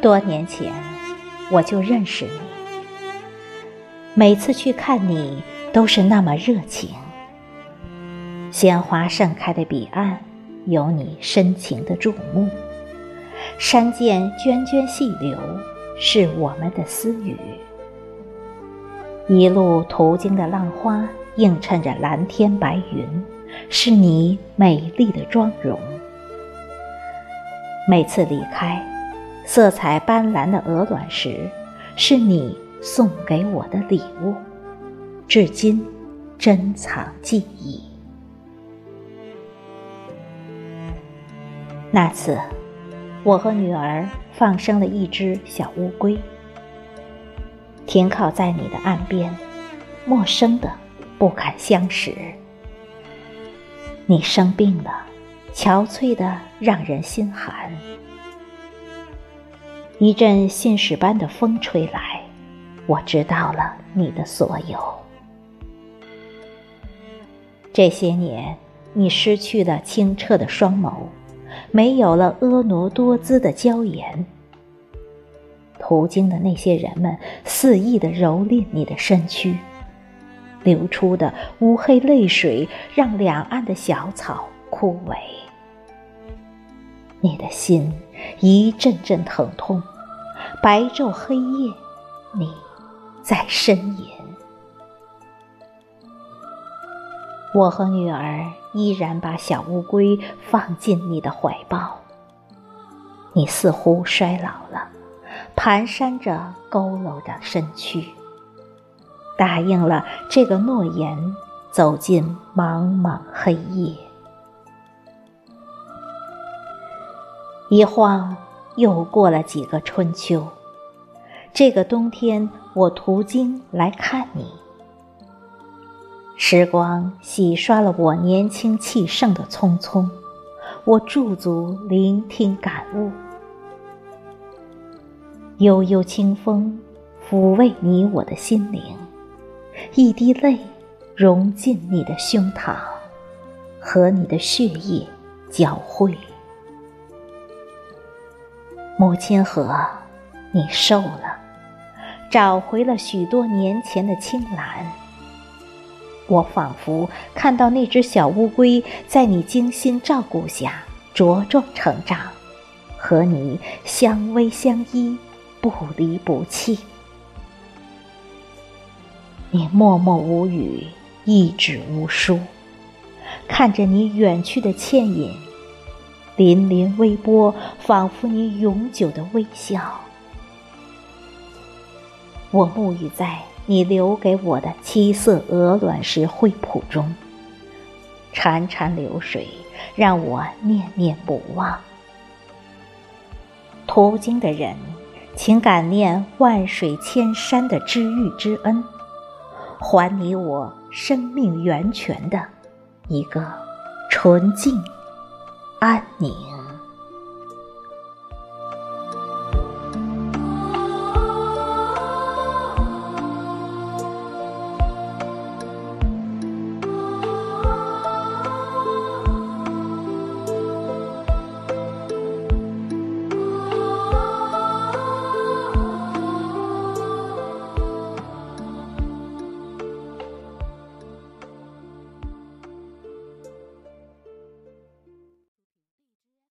多年前我就认识你，每次去看你都是那么热情。鲜花盛开的彼岸，有你深情的注目，山涧涓涓细流是我们的私语。一路途经的浪花映衬着蓝天白云，是你美丽的妆容。每次离开，色彩斑斓的鹅卵石是你送给我的礼物，至今珍藏记忆。那次我和女儿放生了一只小乌龟，停靠在你的岸边，陌生的不敢相识。你生病了，憔悴的让人心寒。一阵信使般的风吹来，我知道了你的所有。这些年，你失去了清澈的双眸，没有了婀娜多姿的娇颜。途经的那些人们肆意地蹂躏你的身躯，流出的乌黑泪水让两岸的小草枯萎。你的心一阵阵疼痛，白昼黑夜，你在呻吟。我和女儿依然把小乌龟放进你的怀抱，你似乎衰老了，蹒跚着佝偻着身躯，答应了这个诺言，走进茫茫黑夜。一晃又过了几个春秋，这个冬天我途经来看你，时光洗刷了我年轻气盛的匆匆，我驻足聆听感悟。悠悠清风抚慰你我的心灵，一滴泪融进你的胸膛，和你的血液交汇。母亲河，你瘦了，找回了许多年前的青蓝。我仿佛看到那只小乌龟在你精心照顾下茁壮成长，和你相偎相依，不离不弃。你默默无语，一纸无书，看着你远去的倩影，粼粼微波仿佛你永久的微笑。我沐浴在你留给我的七色鹅卵石绘谱中，潺潺流水让我念念不忘。途经的人请感念万水千山的知遇之恩，还你我生命源泉的一个纯净安宁。